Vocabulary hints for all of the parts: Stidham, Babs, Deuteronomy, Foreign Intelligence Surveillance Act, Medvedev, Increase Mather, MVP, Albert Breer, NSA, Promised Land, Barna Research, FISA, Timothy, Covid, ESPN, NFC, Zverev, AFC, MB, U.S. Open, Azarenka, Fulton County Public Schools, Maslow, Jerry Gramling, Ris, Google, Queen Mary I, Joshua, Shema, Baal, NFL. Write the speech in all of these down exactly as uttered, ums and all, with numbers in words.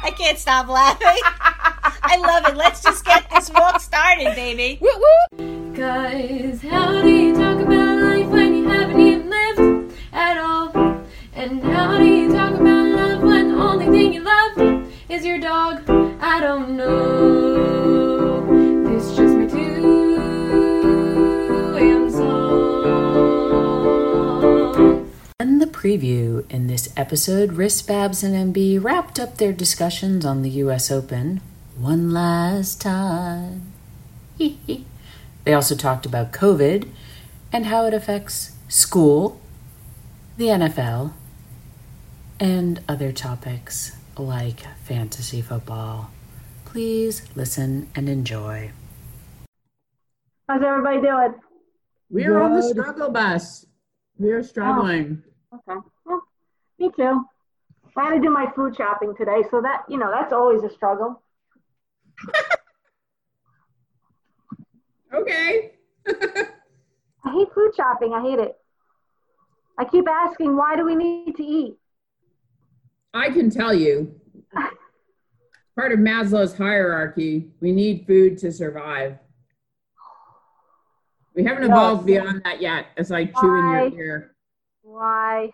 I can't stop laughing. I love it. Let's just get this walk started, baby. Woo woo. Guys, how do you talk about life when you haven't even lived at all? And how do you talk about love when the only thing you love is your dog? I don't know. This just me too. I am so. And the preview in this episode, Ris, Babs, and M B wrapped up their discussions on the U S Open one last time. They also talked about COVID and how it affects school, the N F L, and other topics like fantasy football. Please listen and enjoy. How's everybody doing? We're on the struggle bus. We're struggling. Oh, okay. Well, me too. I had to do my food shopping today, so that, you know, that's always a struggle. Okay. I hate food shopping. I hate it. I keep asking, why do we need to eat? I can tell you. Part of Maslow's hierarchy, we need food to survive. We haven't evolved beyond that yet, as I chew why? in your ear. Why?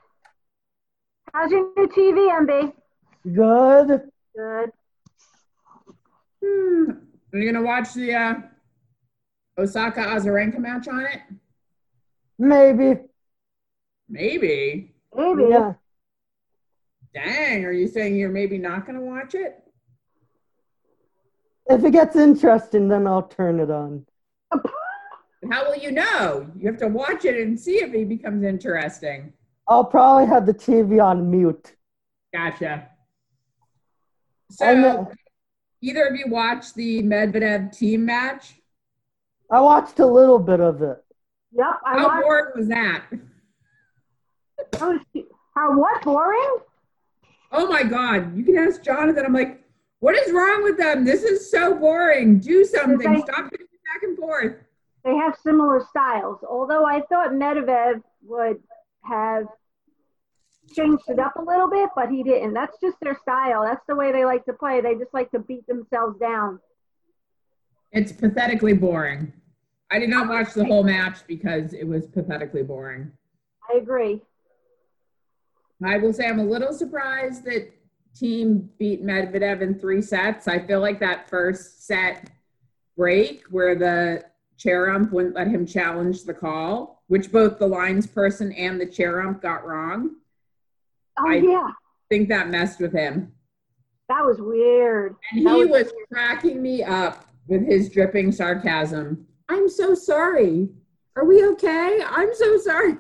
How's your new T V, M B? Good. Good. Hmm. Are you going to watch the uh, Osaka-Azarenka match on it? Maybe. Maybe? Maybe, yeah. Dang, are you saying you're maybe not going to watch it? If it gets interesting, then I'll turn it on. How will you know? You have to watch it and see if it becomes interesting. I'll probably have the T V on mute. Gotcha. So, either of you watched the Medvedev team match? I watched a little bit of it. Yep. I How watched... boring was that? How oh, what? Boring? Oh, my God. You can ask Jonathan. I'm like, what is wrong with them? This is so boring. Do something. I... Stop getting back and forth. They have similar styles, although I thought Medvedev would have changed it up a little bit, but he didn't. That's just their style. That's the way they like to play. They just like to beat themselves down. It's pathetically boring. I did not watch the whole match because it was pathetically boring. I agree. I will say I'm a little surprised that team beat Medvedev in three sets. I feel like that first set break where the chair ump wouldn't let him challenge the call, which both the lines person and the chair ump got wrong. Oh, I yeah. think that messed with him. That was weird. And that he was, was cracking me up with his dripping sarcasm. I'm so sorry. Are we okay? I'm so sorry.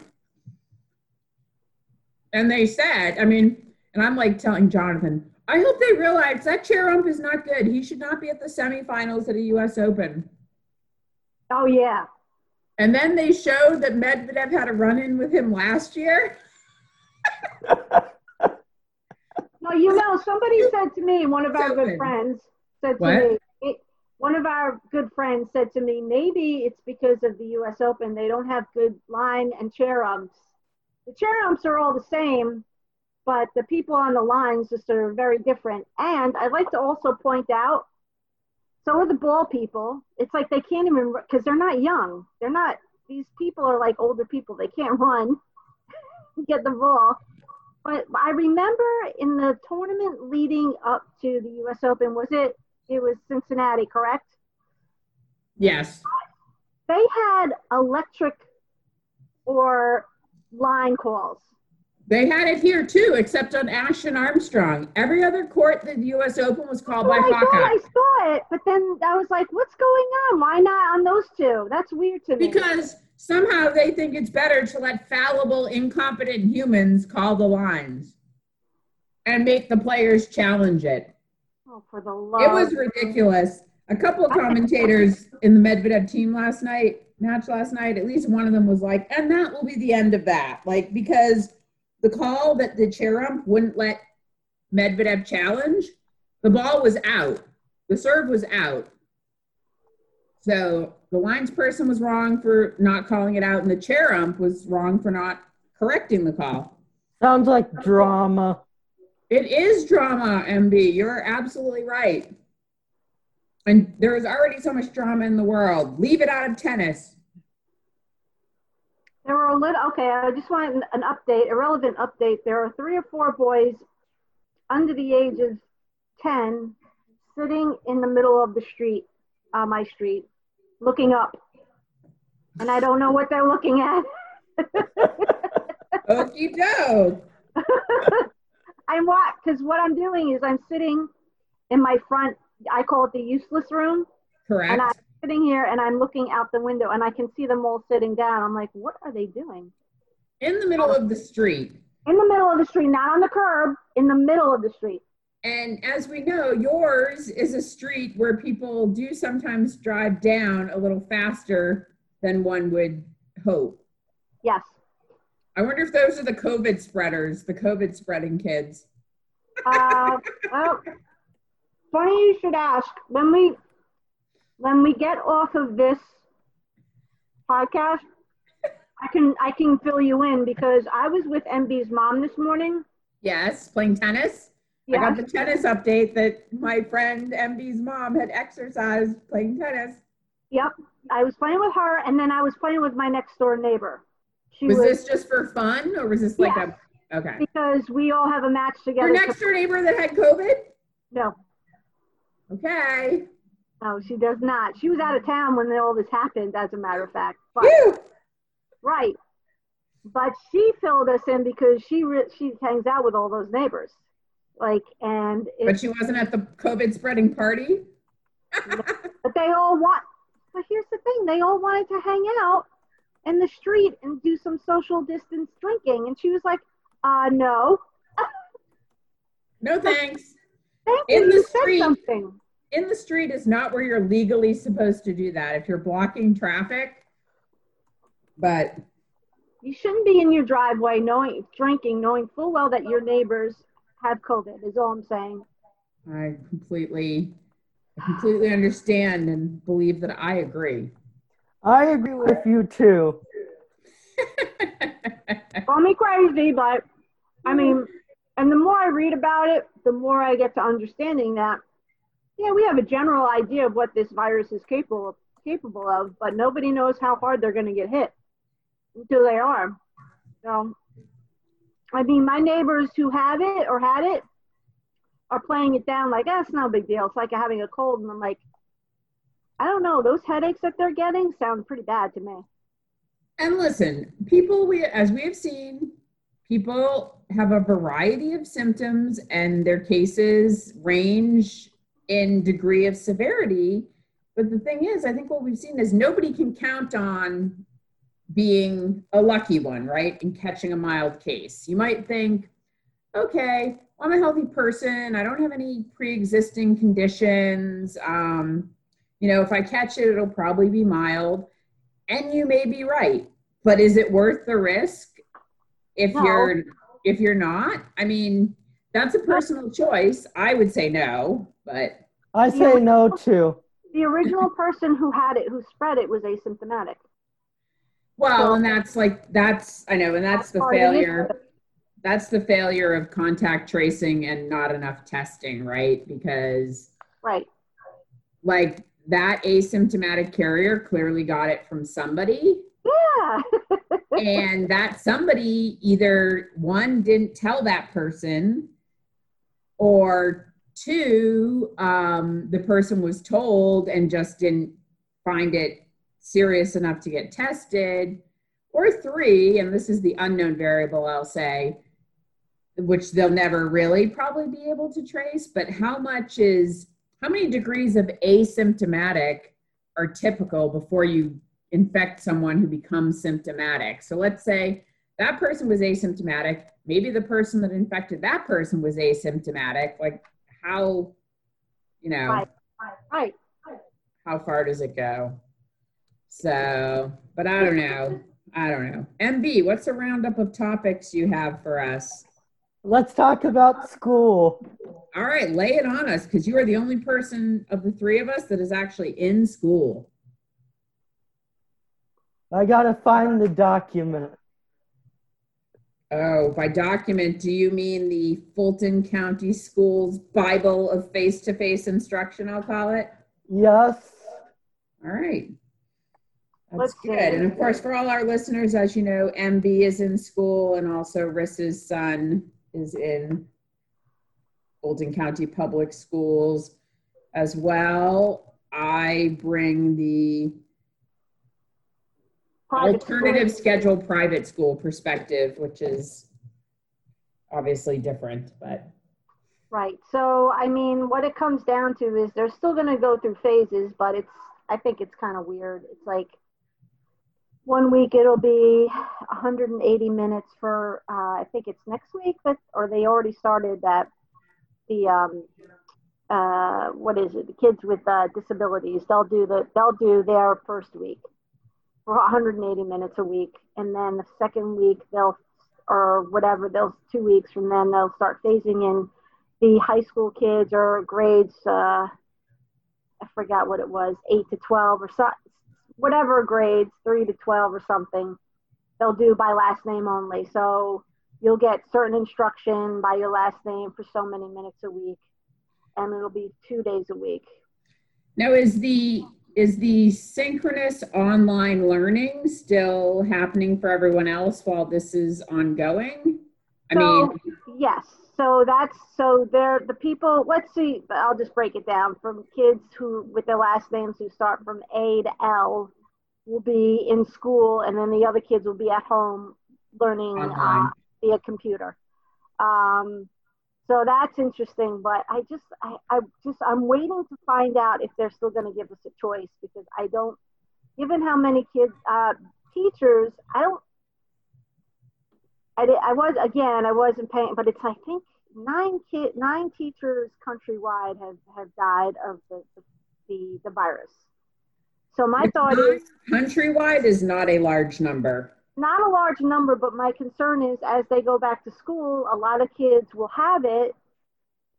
And they said, I mean, and I'm like telling Jonathan, I hope they realize that chair ump is not good. He should not be at the semifinals at a U S Open. Oh, yeah. And then they showed that Medvedev had a run-in with him last year. Well, you know, somebody said to me, one of our Open. good friends said to what? me, it, one of our good friends said to me, maybe it's because of the U S Open. They don't have good line and chair umps. The chair umps are all the same, but the people on the lines just are very different. And I'd like to also point out, so are the ball people. It's like they can't even, because they're not young. They're not, these people are like older people. They can't run and get the ball. But I remember in the tournament leading up to the U S Open, was it, it was Cincinnati, correct? Yes. They had electric or line calls. They had it here too, except on Ashton Armstrong. Every other court that the U S Open was called oh by Hawkeye. God, I saw it, but then I was like, what's going on? Why not on those two? That's weird to me. Because somehow they think it's better to let fallible, incompetent humans call the lines and make the players challenge it. Oh, for the love. It was ridiculous. A couple of commentators in the Medvedev team last night, match last night, at least one of them was like, and that will be the end of that. Like, because the call that the chair ump wouldn't let Medvedev challenge, the ball was out. The serve was out. So the lines person was wrong for not calling it out, and the chair ump was wrong for not correcting the call. Sounds like drama. It is drama, M B. You're absolutely right. And there is already so much drama in the world. Leave it out of tennis. There were a little, okay, I just want an update, a relevant update. There are three or four boys under the age of ten sitting in the middle of the street, uh, my street, looking up. And I don't know what they're looking at. Okie doke. I'm what? Because what I'm doing is I'm sitting in my front, I call it the useless room. Correct. And I'm sitting here and I'm looking out the window and I can see them all sitting down. I'm like, what are they doing? In the middle of the street. In the middle of the street, not on the curb, in the middle of the street. And as we know, yours is a street where people do sometimes drive down a little faster than one would hope. Yes. I wonder if those are the COVID spreaders, the COVID spreading kids. Uh, well, funny you should ask. When we when we get off of this podcast, I can I can fill you in because I was with M B's mom this morning. Yes, playing tennis. Yes. I got the tennis update that my friend M B's mom had exercised playing tennis. Yep, I was playing with her, and then I was playing with my next door neighbor. She was, was this just for fun, or was this like yes, a okay? Because we all have a match together. Your next door neighbor that had COVID? No. Okay. No, she does not. She was out of town when all this happened, as a matter of fact. But, right. But she filled us in because she re- she hangs out with all those neighbors, like and. It, but she wasn't at the COVID spreading party. No, but they all want. But here's the thing: they all wanted to hang out in the street and do some social distance drinking, and she was like, uh no no thanks. Thank in the street something. In the street is not where you're legally supposed to do that if you're blocking traffic, but you shouldn't be in your driveway knowing drinking knowing full well that your neighbors have COVID is all I'm saying. I completely completely understand and believe that I agree I agree with you too. Call me crazy, but I mean, and the more I read about it, the more I get to understanding that, yeah, we have a general idea of what this virus is capable of, capable of, but nobody knows how hard they're going to get hit until they are. So, I mean, my neighbors who have it or had it are playing it down like, that's eh, no big deal. It's like having a cold, and I'm like, I don't know. Those headaches that they're getting sound pretty bad to me. And listen, people, we as we have seen, people have a variety of symptoms and their cases range in degree of severity. But the thing is, I think what we've seen is nobody can count on being a lucky one, right? And catching a mild case. You might think, okay, well, I'm a healthy person. I don't have any pre-existing conditions. Um, You know, if I catch it, it'll probably be mild. And you may be right. But is it worth the risk if no. you're if you're not? I mean, that's a personal choice. I would say no, but I say original, no too. The original person who had it, who spread it, was asymptomatic. Well, so, and that's like that's I know, and that's, that's the failure. That's the failure of contact tracing and not enough testing, right? Because right. Like that asymptomatic carrier clearly got it from somebody. Yeah. And that somebody either one didn't tell that person, or two, um, the person was told and just didn't find it serious enough to get tested, or three, and this is the unknown variable, I'll say, which they'll never really probably be able to trace, but how much is How many degrees of asymptomatic are typical before you infect someone who becomes symptomatic? So let's say that person was asymptomatic. Maybe the person that infected that person was asymptomatic. Like how you know, right. Right. How far does it go? So, but I don't know. I don't know. M B, what's a roundup of topics you have for us? Let's talk about school. All right, lay it on us, because you are the only person of the three of us that is actually in school. I got to find the document. Oh, by document, do you mean the Fulton County Schools Bible of face-to-face instruction, I'll call it? Yes. All right. That's good. And of course, for all our listeners, as you know, M B is in school, and also Ris's son is in Fulton County Public Schools as well. I bring the private alternative school. Schedule private school perspective, which is obviously different, but. Right. So, I mean, what it comes down to is they're still going to go through phases, but it's, I think it's kind of weird. It's like, one week it'll be one hundred eighty minutes for, uh, I think it's next week, but, or they already started that, the, um, uh, what is it, the kids with uh, disabilities, they'll do the, they'll do their first week for one hundred eighty minutes a week, and then the second week they'll, or whatever, those two weeks from then they'll start phasing in the high school kids or grades, uh, I forgot what it was, eight to twelve or so. Whatever grades, three to twelve or something, they'll do by last name only. So you'll get certain instruction by your last name for so many minutes a week, and it'll be two days a week. Now, is the is the synchronous online learning still happening for everyone else while this is ongoing? I so, mean, yes. So that's so there. The people. Let's see. I'll just break it down. From kids who with their last names who start from A to L will be in school, and then the other kids will be at home learning uh, via computer. Um, so that's interesting. But I just, I, I just, I'm waiting to find out if they're still going to give us a choice, because I don't. Given how many kids, uh, teachers, I don't. I, did, I was, again, I wasn't paying, but it's, I think, nine kid, nine teachers countrywide have, have died of the, the, the virus. So my thought is... Countrywide is not a large number. Not a large number, but my concern is as they go back to school, a lot of kids will have it,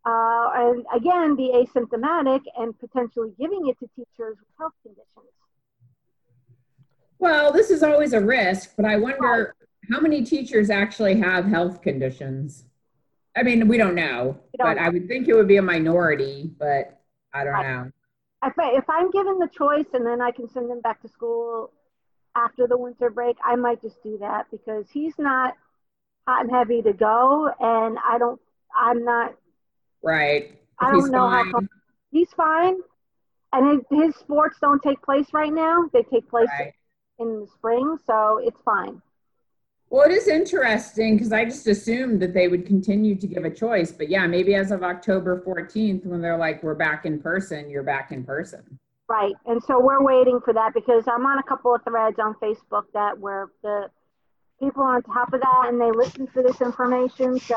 uh, and again, be asymptomatic, and potentially giving it to teachers with health conditions. Well, this is always a risk, but I wonder... Right. How many teachers actually have health conditions? I mean, we don't know, we don't but know. I would think it would be a minority, but I don't I, know. If, I, if I'm given the choice and then I can send them back to school after the winter break, I might just do that, because he's not hot and heavy to go, and I don't, I'm not. Right. If I don't know fine. how. He's fine. And his, his sports don't take place right now. They take place right. in the spring, so it's fine. Well, it is interesting, because I just assumed that they would continue to give a choice. But yeah, maybe as of October fourteenth, when they're like, we're back in person, you're back in person. Right. And so we're waiting for that, because I'm on a couple of threads on Facebook that where the people are on top of that and they listen for this information. So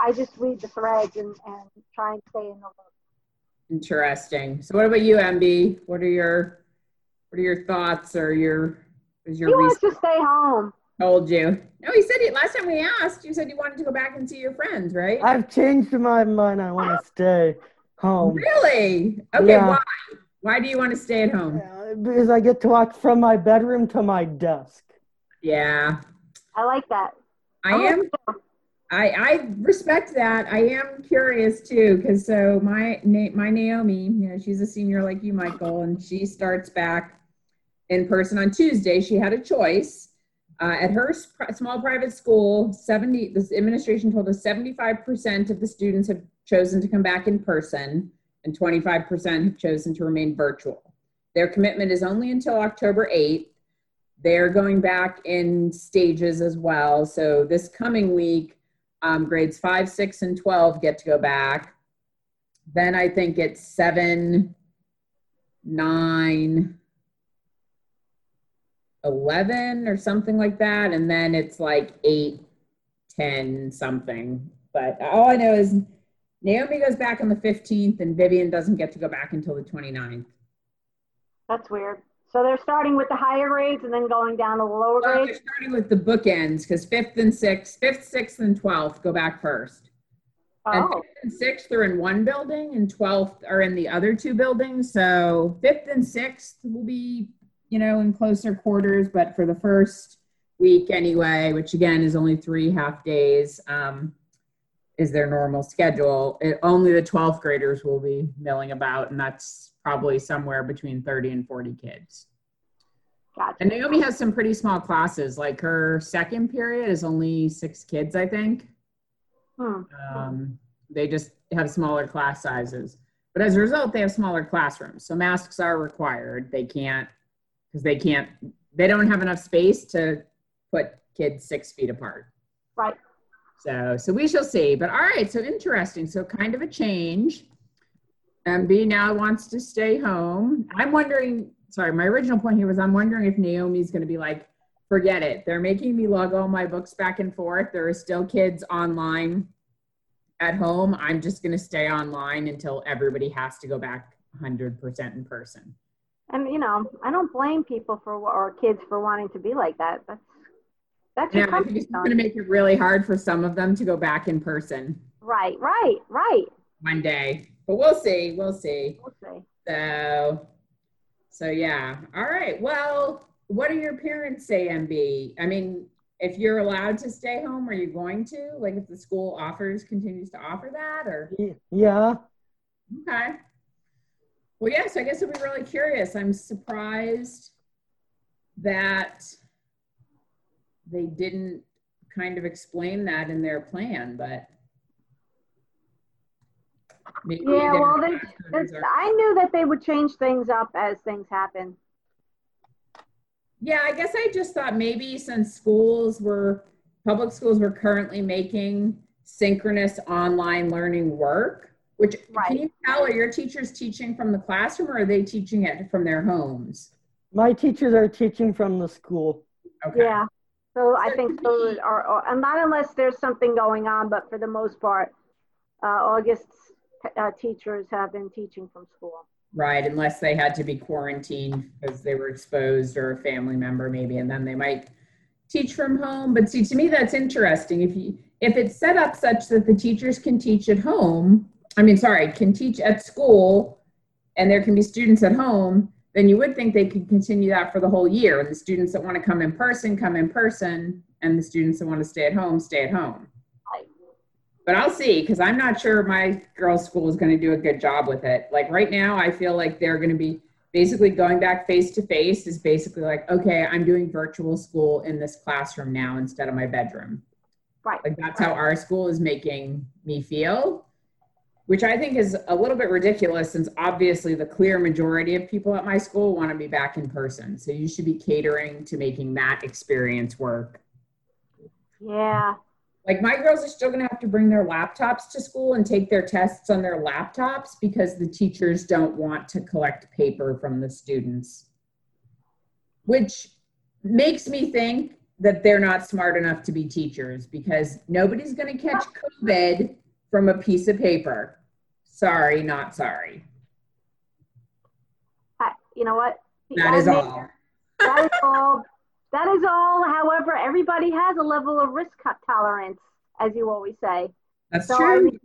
I just read the threads and, and try and stay in the loop. Interesting. So what about you, M B? What are your, what are your thoughts or your, is your He wants to stay home. Told you. No, he said it last time we asked. You said you wanted to go back and see your friends, right? I've changed my mind. I want to stay home. Really? Okay, yeah. Why? Why do you want to stay at home? Yeah, because I get to walk from my bedroom to my desk. Yeah. I like that. I, I am. Like I I respect that. I am curious too, because so my my Naomi, you know, she's a senior like you, Michael, and she starts back in person on Tuesday. She had a choice. Uh, at her sp- small private school, seventy this administration told us seventy-five percent of the students have chosen to come back in person, and twenty-five percent have chosen to remain virtual. Their commitment is only until October eighth. They're going back in stages as well. So this coming week, um, grades five, six, and twelve get to go back. Then I think it's seven, nine, eleven or something like that, and then it's like eight, ten something. But all I know is Naomi goes back on the fifteenth, and Vivian doesn't get to go back until the twenty-ninth. That's weird. So they're starting with the higher grades and then going down to the lower well, grades? They're starting with the bookends, because fifth and sixth, fifth, sixth, and twelfth go back first. Oh. And fifth and sixth are in one building, and twelfth are in the other two buildings. So fifth and sixth will be, you know, in closer quarters, but for the first week anyway, which again is only three half days, um, is their normal schedule. It, only the twelfth graders will be milling about, and that's probably somewhere between thirty and forty kids. Gotcha. And Naomi has some pretty small classes. Like her second period is only six kids, I think. Hmm. Um, they just have smaller class sizes. But as a result, they have smaller classrooms. So masks are required. They can't, because they can't, they don't have enough space to put kids six feet apart. Right. So, so we shall see. But all right, so interesting. So kind of a change. M B now wants to stay home. I'm wondering, sorry, my original point here was I'm wondering if Naomi's going to be like, forget it. They're making me lug all my books back and forth. There are still kids online at home. I'm just going to stay online until everybody has to go back one hundred percent in person. And, you know, I don't blame people for, or kids for wanting to be like that. That's, that's your yeah, I think it's going to make it really hard for some of them to go back in person. Right, right, right. One day. But we'll see, we'll see. We'll see. So, so yeah. All right. Well, what do your parents say, M B? I mean, if you're allowed to stay home, are you going to? Like, if the school offers, continues to offer that, or? Yeah. Okay. Well, yes, yeah, so I guess I'd be really curious. I'm surprised that they didn't kind of explain that in their plan, but. Maybe yeah, well, they, I knew that they would change things up as things happen. Yeah, I guess I just thought maybe since schools were, public schools were currently making synchronous online learning work, which right. Can you tell, are your teachers teaching from the classroom or are they teaching it from their homes? My teachers are teaching from the school. Okay. Yeah, so, so I think so, or, or, and not unless there's something going on, but for the most part, uh, August's Uh, teachers have been teaching from school. Right, unless they had to be quarantined because they were exposed or a family member maybe, and then they might teach from home. But see, to me, that's interesting. If you, if it's set up such that the teachers can teach at home, I mean, sorry, can teach at school, and there can be students at home, then you would think they could continue that for the whole year. And the students that want to come in person, come in person, and the students that want to stay at home, stay at home. But I'll see, because I'm not sure my girls' school is going to do a good job with it. Like right now, I feel like they're going to be basically going back face-to-face is basically like, okay, I'm doing virtual school in this classroom now instead of my bedroom. Right. Like that's how our school is making me feel, which I think is a little bit ridiculous since obviously the clear majority of people at my school want to be back in person. So you should be catering to making that experience work. Yeah. Like my girls are still going to have to bring their laptops to school and take their tests on their laptops because the teachers don't want to collect paper from the students, which makes me think that they're not smart enough to be teachers because nobody's going to catch COVID from a piece of paper. Sorry, not sorry. I, you know what? That is all. That is all. That is all. However, everybody has a level of risk tolerance, as you always say. That's so true. I mean,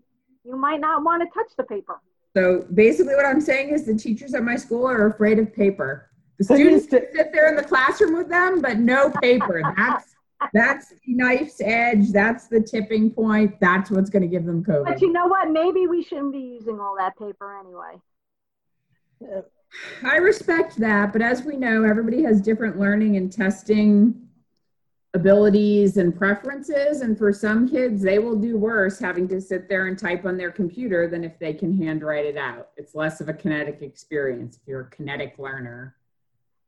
you might not want to touch the paper. So basically what I'm saying is the teachers at my school are afraid of paper. The students sit there in the classroom with them, but no paper. That's that's the knife's edge. That's the tipping point. That's what's going to give them COVID. But you know what? Maybe we shouldn't be using all that paper anyway. I respect that, but as we know, everybody has different learning and testing abilities and preferences, and for some kids, they will do worse having to sit there and type on their computer than if they can handwrite it out. It's less of a kinetic experience if you're a kinetic learner.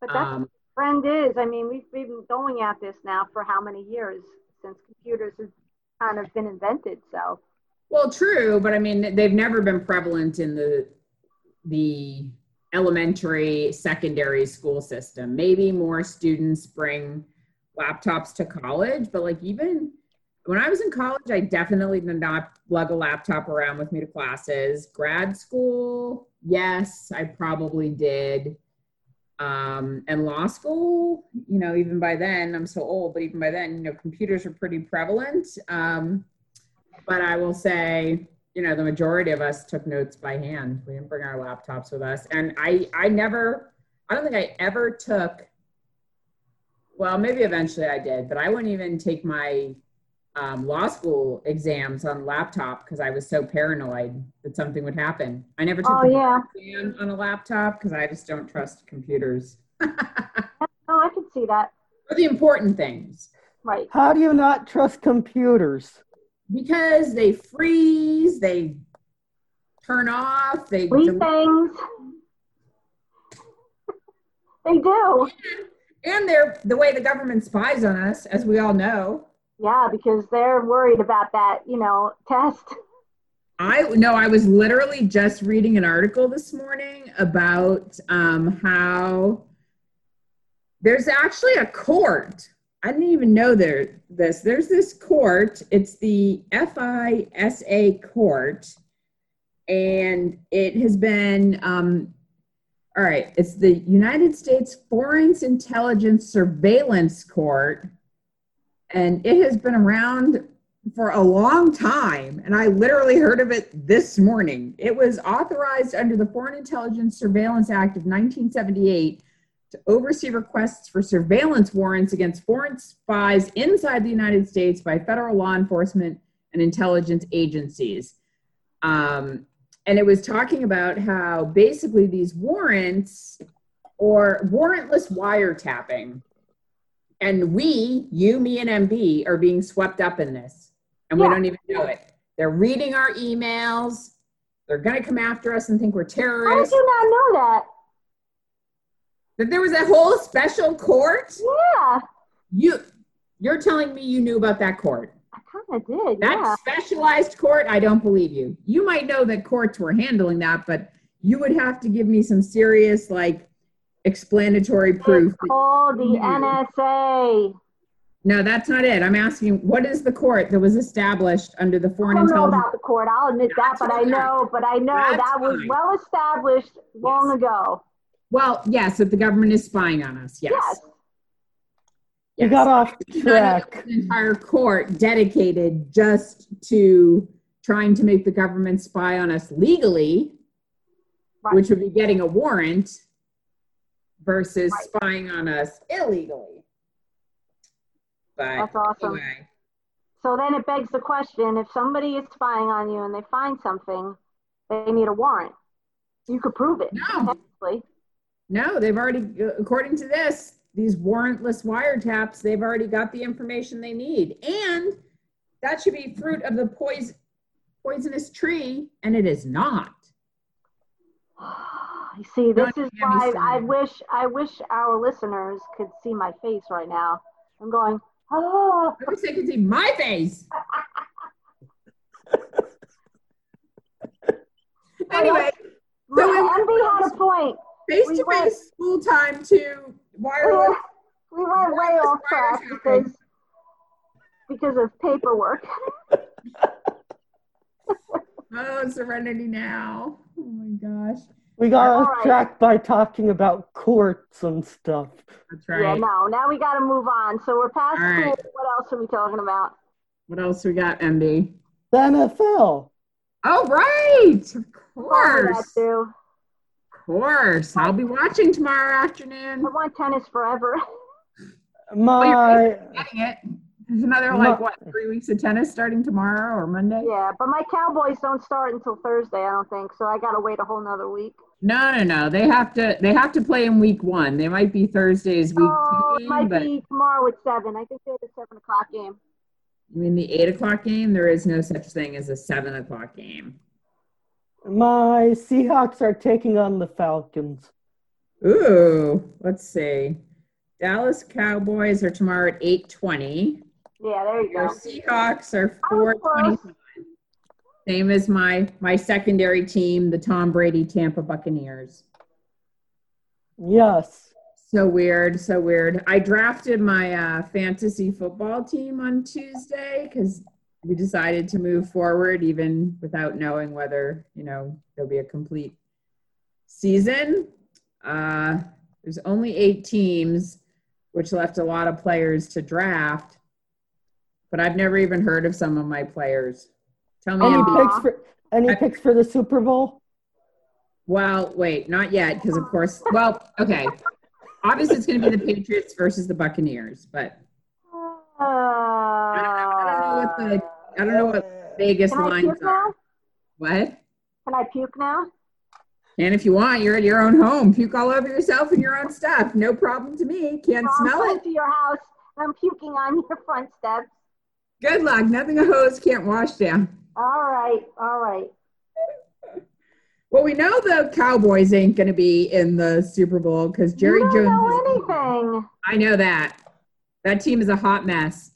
But that's um, what the trend is. I mean, we've been going at this now for how many years since computers have kind of been invented, so. Well, true, but I mean, they've never been prevalent in the the... elementary, secondary school system. Maybe more students bring laptops to college, but like even When I was in college, I definitely did not lug a laptop around with me to classes. Grad school, yes, I probably did. Um, and law school, you know, even by then, I'm so old, but even by then, you know, computers were pretty prevalent. Um, but I will say, you know, the majority of us took notes by hand. We didn't bring our laptops with us. And I, I never, I don't think I ever took, well, maybe eventually I did, but I wouldn't even take my Um, law school exams on laptop because I was so paranoid that something would happen. I never took oh, yeah. exam on a laptop because I just don't trust computers. Oh, I can see that. For the important things. Right. How do you not trust computers? Because they freeze, they turn off, they do things. They do. And, and they're the way the government spies on us, as we all know. Yeah, because they're worried about that, you know, test. I no, I was literally just reading an article this morning about um, how there's actually a court. I didn't even know there this. There's this court. It's the F I S A court, and it has been. Um, all right, it's the United States Foreign Intelligence Surveillance Court. And it has been around for a long time, and I literally heard of it this morning. It was authorized under the Foreign Intelligence Surveillance Act of nineteen seventy-eight to oversee requests for surveillance warrants against foreign spies inside the United States by federal law enforcement and intelligence agencies. Um, and it was talking about how basically these warrants or warrantless wiretapping. And we, you, me, and M B are being swept up in this. And yeah. we don't even know it. They're reading our emails. They're going to come after us and think we're terrorists. How did you not know that? That there was a whole special court? Yeah. You, you're telling me you knew about that court? I kind of did, That yeah. specialized court? I don't believe you. You might know that courts were handling that, but you would have to give me some serious, like, explanatory proof. It's called the N S A. No, that's not it. I'm asking, what is the court that was established under the Foreign Intelligence? I don't know about the court. I'll admit that's that, but I know, but I know that was fine. Well established long yes. ago. Well, yes, that the government is spying on us. Yes. yes. yes. You got off track. An entire court dedicated just to trying to make the government spy on us legally, right. which would be getting a warrant. Versus right. spying on us illegally. But that's awesome. Anyway. So then it begs the question, if somebody is spying on you and they find something, they need a warrant. You could prove it. No. No, they've already, according to this, these warrantless wiretaps, they've already got the information they need. And that should be fruit of the poison, poisonous tree, and it is not. See, this is why I wish I wish our listeners could see my face right now. I'm going, oh. I wish they could see my face. Anyway, so M B had a point. Face-to-face school time to wireless. We went way off track because because of paperwork. Oh, Serenity now. Oh my gosh. We got off right. track by talking about courts and stuff. That's right. Yeah, no, now we got to move on. So we're past school. Right. What else are we talking about? What else we got, M B? The N F L. Oh, right. Of course. Of course. I'll be watching tomorrow afternoon. I want tennis forever. My. Oh, getting it. There's another, like, my, what, three weeks of tennis starting tomorrow or Monday? Yeah, but my Cowboys don't start until Thursday, I don't think. So I got to wait a whole nother week. No, no, no. They have to They have to play in week one. They might be Thursday's week oh, two. It might but, be tomorrow at seven. I think they have a seven o'clock game. You mean the eight o'clock game? There is no such thing as a seven o'clock game. My Seahawks are taking on the Falcons. Ooh, let's see. Dallas Cowboys are tomorrow at eight twenty. Yeah, there you Your go. Seahawks are four twenty-five. Same as my, my secondary team, the Tom Brady Tampa Buccaneers. Yes. So weird, so weird. I drafted my uh, fantasy football team on Tuesday because we decided to move forward even without knowing whether, you know, there'll be a complete season. Uh, there's only eight teams, which left a lot of players to draft, but I've never even heard of some of my players. Tell me. Any picks for, any I, picks for the Super Bowl? Well, wait, not yet because, of course, well, okay. Obviously, it's going to be the Patriots versus the Buccaneers, but uh, I, don't, I don't know what the I don't know what Vegas lines are. Now? What? Can I puke now? And if you want, you're at your own home. Puke all over yourself and your own stuff. No problem to me. Can't no, smell I'm it. To your house. I'm puking on your front steps. Good luck. Nothing a hose can't wash down. All right. All right. Well, we know the Cowboys ain't going to be in the Super Bowl because Jerry Jones. I don't know anything. I know that. That team is a hot mess.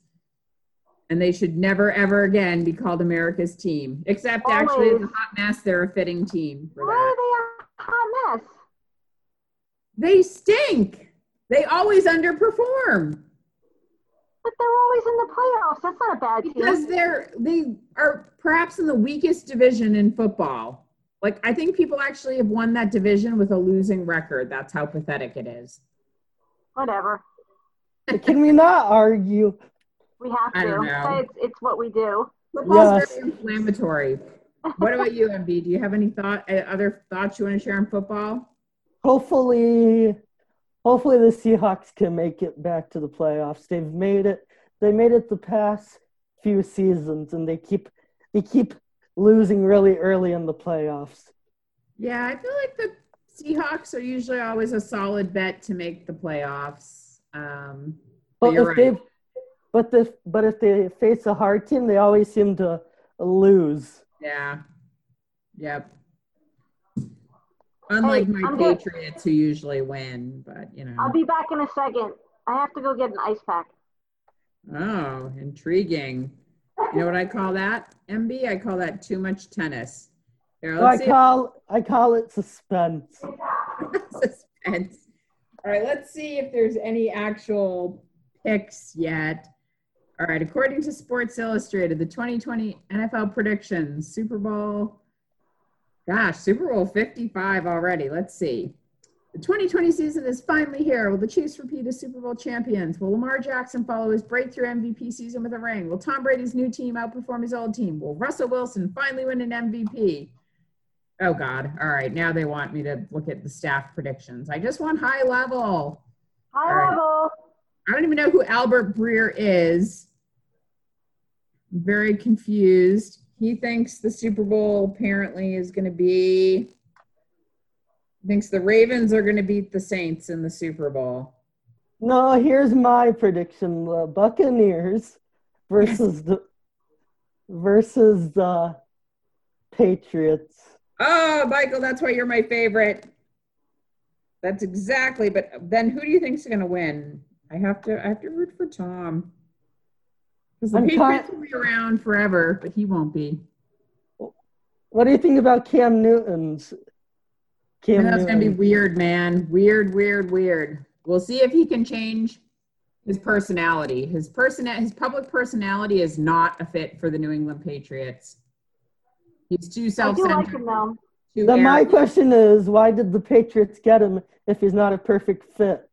And they should never, ever again be called America's team. Except, Always. actually, it's a hot mess. They're a fitting team for Why that. Why are they a hot mess? They stink. They always underperform. But they're always in the playoffs. That's not a bad team. Because they're, they are perhaps in the weakest division in football. Like, I think people actually have won that division with a losing record. That's how pathetic it is. Whatever. Can we not argue? We have to. I don't know. It's, it's what we do. Football's yes. very inflammatory. What about you, M B? Do you have any thought, other thoughts you want to share on football? Hopefully, hopefully the Seahawks can make it back to the playoffs. They've made it. They made it the past few seasons, and they keep they keep. losing really early in the playoffs. Yeah, I feel like the Seahawks are usually always a solid bet to make the playoffs. Um, but, but you're if right. They, but, the, but if they face a hard team, they always seem to lose. Yeah. Yep. Unlike hey, my I'm Patriots, good. who usually win, but, you know. I'll be back in a second. I have to go get an ice pack. Oh, intriguing. You know what I call that, M B? I call that too much tennis. Here, let's I see. call I call it suspense. Suspense. All right, let's see if there's any actual picks yet. All right, according to Sports Illustrated, the twenty twenty N F L predictions, Super Bowl, gosh, Super Bowl fifty-five already. Let's see. The twenty twenty season is finally here. Will the Chiefs repeat as Super Bowl champions? Will Lamar Jackson follow his breakthrough M V P season with a ring? Will Tom Brady's new team outperform his old team? Will Russell Wilson finally win an M V P? Oh, God. All right. Now they want me to look at the staff predictions. I just want high level. High right. level. I don't even know who Albert Breer is. I'm very confused. He thinks the Super Bowl apparently is going to be... thinks the Ravens are going to beat the Saints in the Super Bowl. No, here's my prediction: the Buccaneers versus the versus the Patriots. Oh, Michael, that's why you're my favorite. That's exactly. But then, who do you think's going to win? I have to. I have to root for Tom because the I'm Patriots con- will be around forever, but he won't be. What do you think about Cam Newton's? Cam That's going to be weird, man. Weird, weird, weird. We'll see if he can change his personality. His person, his public personality is not a fit for the New England Patriots. He's too self-centered. I do like him, though. The, my question is, why did the Patriots get him if he's not a perfect fit?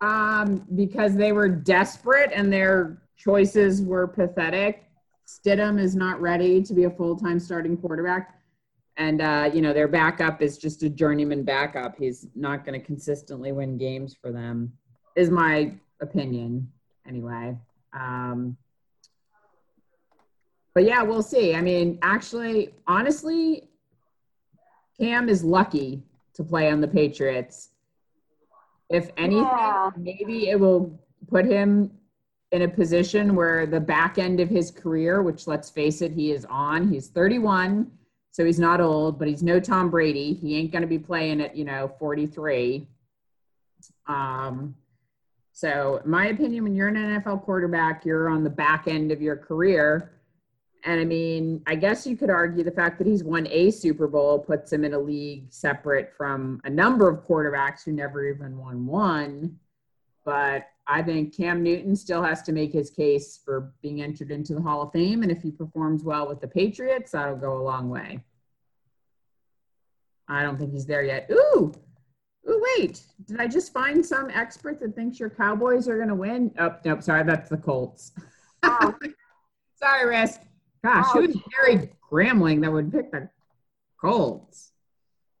Um, because they were desperate and their choices were pathetic. Stidham is not ready to be a full-time starting quarterback. And, uh, you know, their backup is just a journeyman backup. He's not going to consistently win games for them, is my opinion anyway. Um, but, yeah, we'll see. I mean, actually, honestly, Cam is lucky to play on the Patriots. If anything, yeah. maybe it will put him in a position where the back end of his career, which, let's face it, he is on. He's thirty-one. So he's not old, but he's no Tom Brady. He ain't going to be playing at, you know, forty-three. Um, so in my opinion, when you're an N F L quarterback, you're on the back end of your career. And I mean, I guess you could argue the fact that he's won a Super Bowl puts him in a league separate from a number of quarterbacks who never even won one. But I think Cam Newton still has to make his case for being entered into the Hall of Fame. And if he performs well with the Patriots, that'll go a long way. I don't think he's there yet. Ooh, ooh, wait. Did I just find some expert that thinks your Cowboys are going to win? Oh, nope, sorry, that's the Colts. Oh. Sorry, Ris. Gosh, oh, who's Jerry Gramling that would pick the Colts?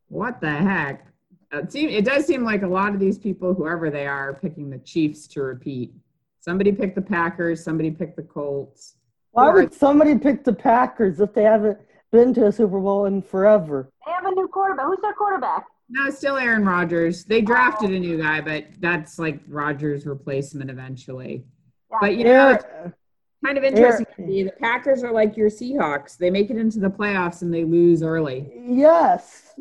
What the heck? It, seem, it does seem like a lot of these people, whoever they are, are picking the Chiefs to repeat. Somebody picked the Packers. Somebody picked the Colts. Why or, would somebody pick the Packers if they haven't been to a Super Bowl in forever? They have a new quarterback. Who's their quarterback? No, it's still Aaron Rodgers. They drafted oh. a new guy, but that's like Rodgers' replacement eventually. Yeah. But, you know, yeah. kind of interesting to me. The Packers are like your Seahawks. They make it into the playoffs and they lose early. Yes.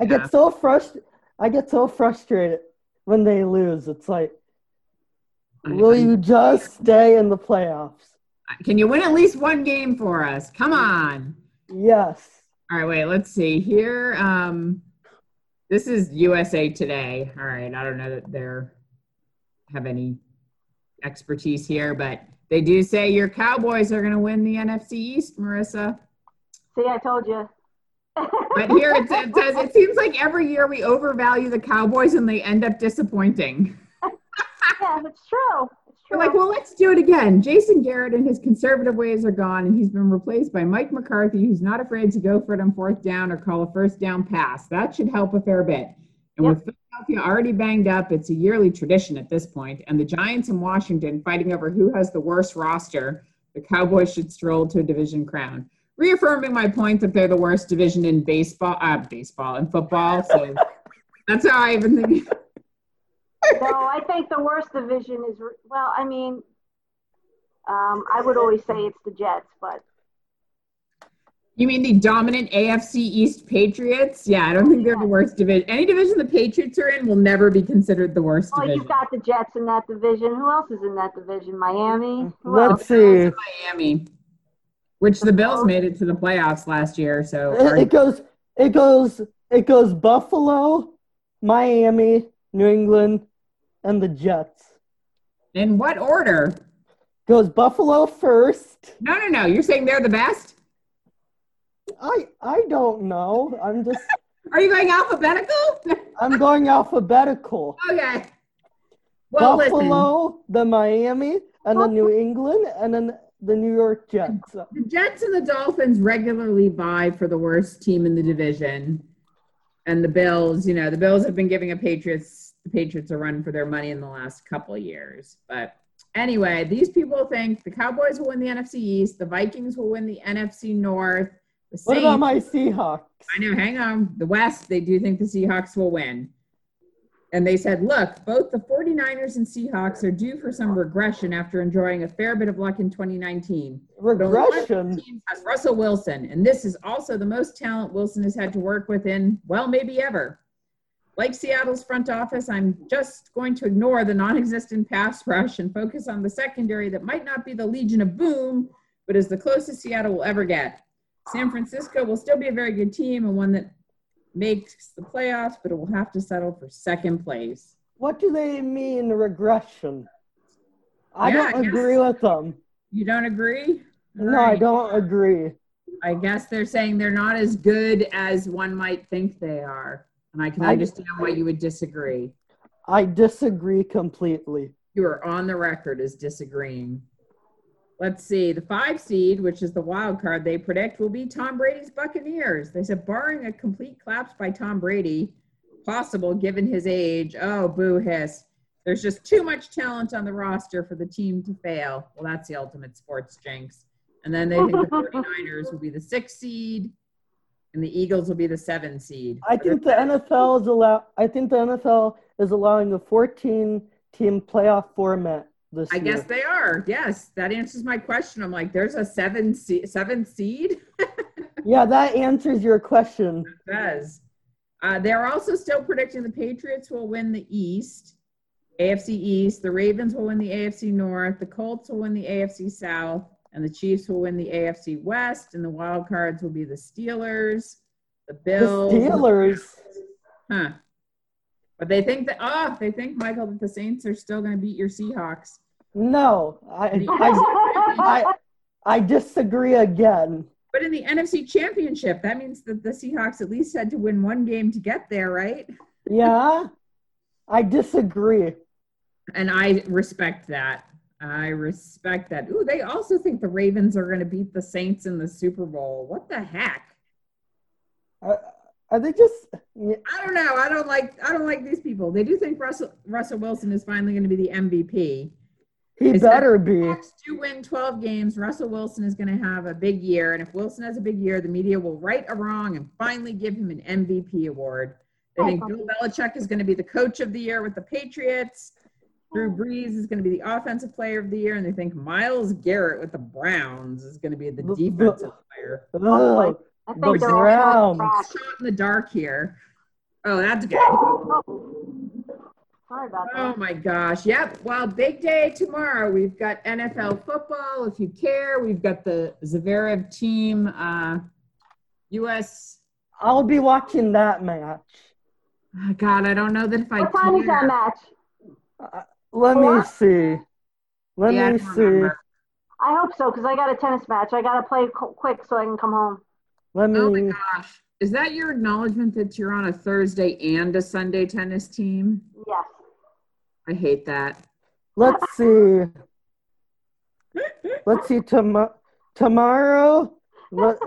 I yeah. get so frust- I get so frustrated when they lose. It's like, will you just stay in the playoffs? Can you win at least one game for us? Come on. Yes. All right, wait, let's see here. Um, this is U S A Today. All right, I don't know that they're have any expertise here, but they do say your Cowboys are going to win the N F C East, Marissa. See, I told you. But here it says, it says, it seems like every year we overvalue the Cowboys and they end up disappointing. Yeah, it's true. It's true. We're like, well, let's do it again. Jason Garrett and his conservative ways are gone, and he's been replaced by Mike McCarthy, who's not afraid to go for it on fourth down or call a first down pass. That should help a fair bit. And yep. with Philadelphia already banged up, it's a yearly tradition at this point. And the Giants in Washington fighting over who has the worst roster, the Cowboys should stroll to a division crown. Reaffirming my point that they're the worst division in baseball, uh, baseball and football. So that's how I even think. No, I think the worst division is, well, I mean, um, I would always say it's the Jets, but. You mean the dominant A F C East Patriots? Yeah, I don't think they're the worst division. Any division the Patriots are in will never be considered the worst well, division. Well, you've got the Jets in that division. Who else is in that division? Miami? Who Let's else? see. Miami, which the Bills made it to the playoffs last year. So it, it goes, it goes, it goes Buffalo, Miami, New England, and the Jets. In what order? Goes Buffalo first. No, no, no. You're saying they're the best? I I don't know. I'm just. Are you going alphabetical? I'm going alphabetical. Okay. Well, Buffalo, listen. the Miami, and then New England, and then the New York Jets. The Jets and the Dolphins regularly vie for the worst team in the division, and the Bills. You know, the Bills have been giving a Patriots the Patriots a run for their money in the last couple years, but. Anyway, these people think the Cowboys will win the N F C East, the Vikings will win the N F C North. The Saints, what about my Seahawks? I know, hang on. The West, they do think the Seahawks will win. And they said, look, both the forty-niners and Seahawks are due for some regression after enjoying a fair bit of luck in twenty nineteen. Regression? Has Russell Wilson, and this is also the most talent Wilson has had to work with in, well, maybe ever. Like Seattle's front office, I'm just going to ignore the non-existent pass rush and focus on the secondary that might not be the Legion of Boom, but is the closest Seattle will ever get. San Francisco will still be a very good team and one that makes the playoffs, but it will have to settle for second place. What do they mean, regression? I yeah, don't I agree with them. You don't agree? No, right. I don't agree. I guess they're saying they're not as good as one might think they are. And I can understand I, why you would disagree. I disagree completely. You are on the record as disagreeing. Let's see. The five seed, which is the wild card they predict, will be Tom Brady's Buccaneers. They said, barring a complete collapse by Tom Brady, possible given his age. Oh, boo hiss. There's just too much talent on the roster for the team to fail. Well, that's the ultimate sports jinx. And then they think the forty-niners will be the sixth seed. And the Eagles will be the seven seed. I think the N F L is allow. I think the N F L is allowing a fourteen-team playoff format this year. I guess they are. Yes, that answers my question. I'm like, there's a seven se- seven seed. Yeah, that answers your question. It does. Uh, they're also still predicting the Patriots will win the East, A F C East. The Ravens will win the A F C North. The Colts will win the A F C South. and the Chiefs will win the A F C West, and the wild cards will be the Steelers, the Bills. The Steelers? Huh. But they think that, oh, they think, Michael, that the Saints are still going to beat your Seahawks. No. I, I, I, I disagree again. But in the N F C Championship, that means that the Seahawks at least had to win one game to get there, right? Yeah. I disagree. And I respect that. I respect that. Ooh, they also think the Ravens are going to beat the Saints in the Super Bowl. What the heck? Uh, are they just? Yeah. I don't know. I don't like. I don't like these people. They do think Russell Russell Wilson is finally going to be the M V P. He they better be. To win twelve games, Russell Wilson is going to have a big year. And if Wilson has a big year, the media will right a wrong and finally give him an M V P award. They think Bill Belichick is going to be the coach of the year with the Patriots. Drew Brees is going to be the offensive player of the year, and they think Myles Garrett with the Browns is going to be the defensive player. Oh, I think the Browns. Shot in the dark here. Oh, that's good. Sorry about that. Oh, my gosh. Yep. Well, big day tomorrow. We've got N F L football, if you care. We've got the Zverev team, uh, U S I'll be watching that match. Oh, God, I don't know that if I can. What time is that match? Uh, Let me see. Let yeah, me I see. Remember. I hope so, because I got a tennis match. I got to play co- quick so I can come home. Let me. Oh, my gosh. Is that your acknowledgement that you're on a Thursday and a Sunday tennis team? Yes. I hate that. Let's see. Let's see. Tom- tomorrow? Let-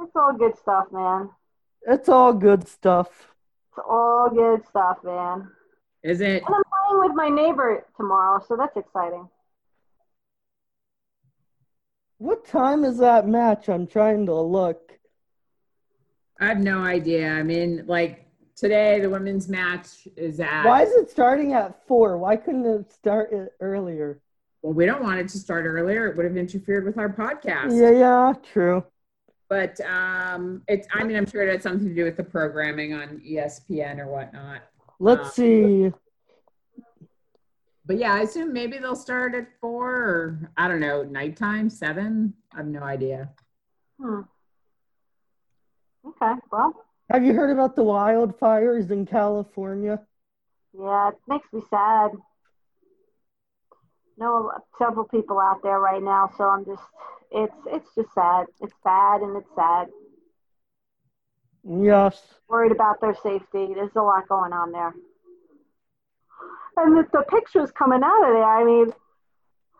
It's all good stuff, man. It's all good stuff. It's all good stuff, man. Is it? And I'm playing with my neighbor tomorrow, so that's exciting. What time is that match? I'm trying to look. I have no idea. I mean, like, today the women's match is at... Why is it starting at four? Why couldn't it start it earlier? Well, we don't want it to start earlier. It would have interfered with our podcast. Yeah, yeah, true. But um, it's, I mean, I'm sure it had something to do with the programming on E S P N or whatnot. Let's um, see. But yeah, I assume maybe they'll start at four or, I don't know, nighttime, seven? I have no idea. Hmm. Okay, well. Have you heard about the wildfires in California? Yeah, it makes me sad. No, several people out there right now, so I'm just... It's it's just sad. It's bad and it's sad. Yes. Worried about their safety. There's a lot going on there. And the, the pictures coming out of there, I mean,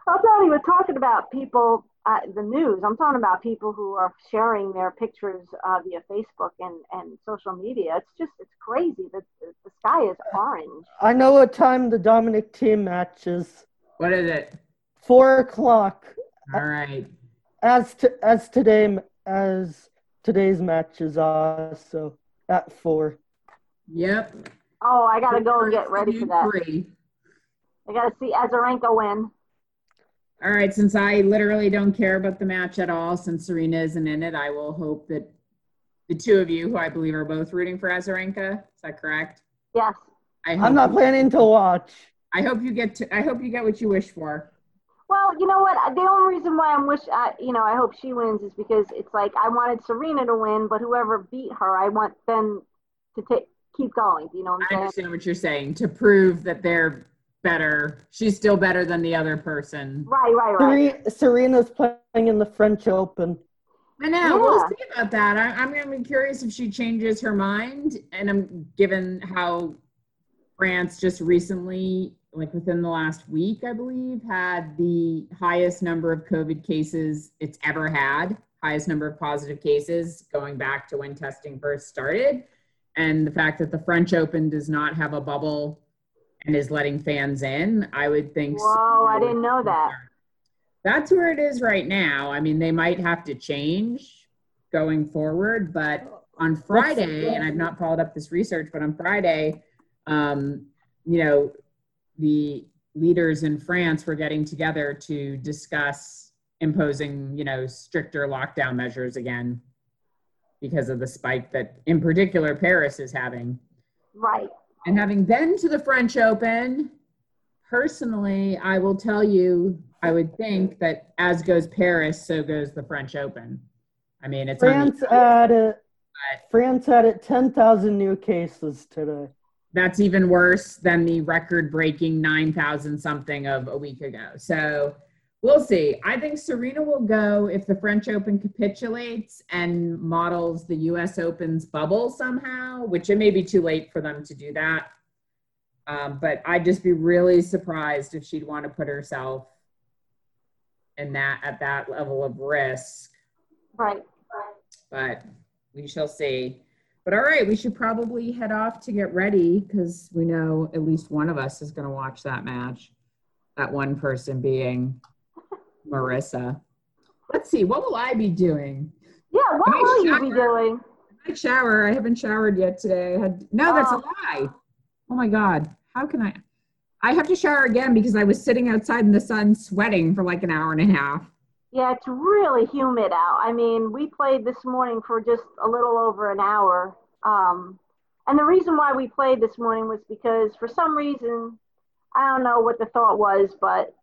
I'm not even talking about people, uh, the news. I'm talking about people who are sharing their pictures uh, via Facebook and, and social media. It's just, it's crazy. The, the sky is orange. I know what time the Dominic team match is. What is it? Four o'clock. All right. As to, as today as today's match is also at four. Yep. Oh, I gotta go and get ready for that. Three. I gotta see Azarenka win. All right. Since I literally don't care about the match at all, since Serena isn't in it, I will hope that the two of you, who I believe are both rooting for Azarenka, is that correct? Yes. I hope I'm not planning to watch. I hope you get to. I hope you get what you wish for. Well, you know what? The only reason why I'm wish, I, you know, I hope she wins is because it's like I wanted Serena to win, but whoever beat her, I want them to take keep going. You know what I'm saying? I understand what you're saying, to prove that they're better. She's still better than the other person. Right, right, right. Serena's playing in the French Open. I know. Yeah. We'll see about that. I, I'm going to be curious if she changes her mind, and I'm given how France just recently – like within the last week, I believe, had the highest number of COVID cases it's ever had, highest number of positive cases going back to when testing first started. And the fact that the French Open does not have a bubble and is letting fans in, I would think. Whoa, I didn't know that. That's where it is right now. I mean, they might have to change going forward, but on Friday, and I've not followed up this research, but on Friday, um, you know, the leaders in France were getting together to discuss imposing, you know, stricter lockdown measures again because of the spike that, in particular, Paris is having. Right. And having been to the French Open, personally, I will tell you, I would think that as goes Paris, so goes the French Open. I mean, it's France added France added ten thousand new cases today. That's even worse than the record-breaking nine thousand something of a week ago. So we'll see. I think Serena will go if the French Open capitulates and models the U S Open's bubble somehow, which it may be too late for them to do that. Um, but I'd just be really surprised if she'd want to put herself in that at that level of risk. Right. But we shall see. But all right, we should probably head off to get ready because we know at least one of us is going to watch that match. That one person being Marissa. Let's see, what will I be doing? Yeah, what I will shower, you be doing? I shower. I haven't showered yet today. I had, no, that's oh. a lie. Oh my God, how can I? I have to shower again because I was sitting outside in the sun sweating for like an hour and a half. Yeah, it's really humid out. I mean, we played this morning for just a little over an hour. Um, and the reason why we played this morning was because for some reason, I don't know what the thought was, but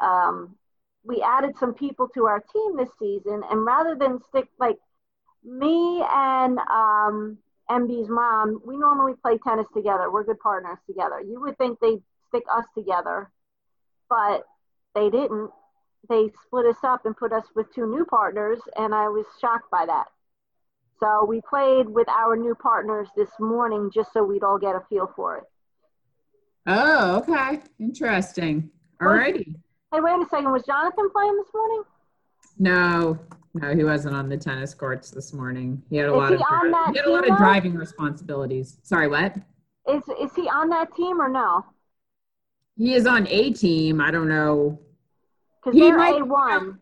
um, we added some people to our team this season. And rather than stick, like me and um, M B's mom, we normally play tennis together. We're good partners together. You would think they'd stick us together, but they didn't. They split us up and put us with two new partners, and I was shocked by that. So we played with our new partners this morning just so we'd all get a feel for it. Oh, okay. Interesting. All righty. Hey, wait a second. Was Jonathan playing this morning? No. No, he wasn't on the tennis courts this morning. He had a, lot of, he had a lot of driving responsibilities. Sorry, what? Is is he on that team or no? He is on a team. I don't know. Because they're A one.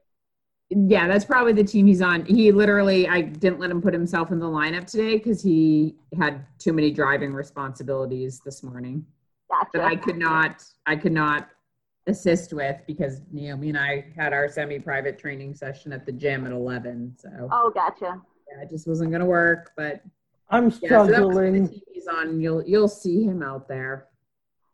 Yeah, that's probably the team he's on. He literally, I didn't let him put himself in the lineup today because he had too many driving responsibilities this morning. Gotcha. That I could not, I could not assist with because Naomi and I had our semi-private training session at the gym at eleven. So. Oh, gotcha. Yeah, it just wasn't going to work, but. I'm struggling. Yeah, so that was the team he's on. You'll, you'll see him out there.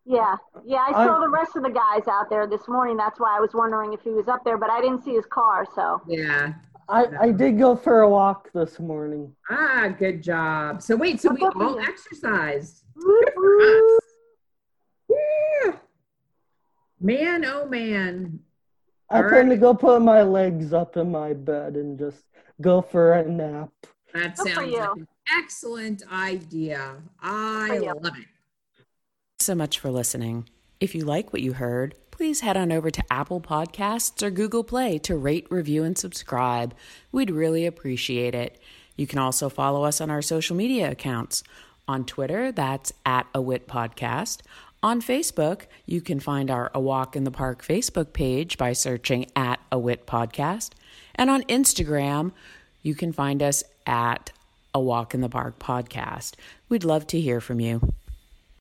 Yeah, yeah, I saw I, the rest of the guys out there this morning. That's why I was wondering if he was up there, but I didn't see his car, so. Yeah. I, I did go for a walk this morning. Ah, good job. So wait, so we all exercised. Good for us. Yeah. Man, oh man. I plan to go put my legs up in my bed and just go for a nap. That sounds like an excellent idea. I love it. So much for listening. If you like what you heard, please head on over to Apple Podcasts or Google Play to rate, review, and subscribe. We'd really appreciate it. You can also follow us on our social media accounts. On Twitter, that's at A Wit Podcast. On Facebook, you can find our A Walk in the Park Facebook page by searching at A Wit Podcast. And on Instagram, you can find us at A Walk in the Park Podcast. We'd love to hear from you.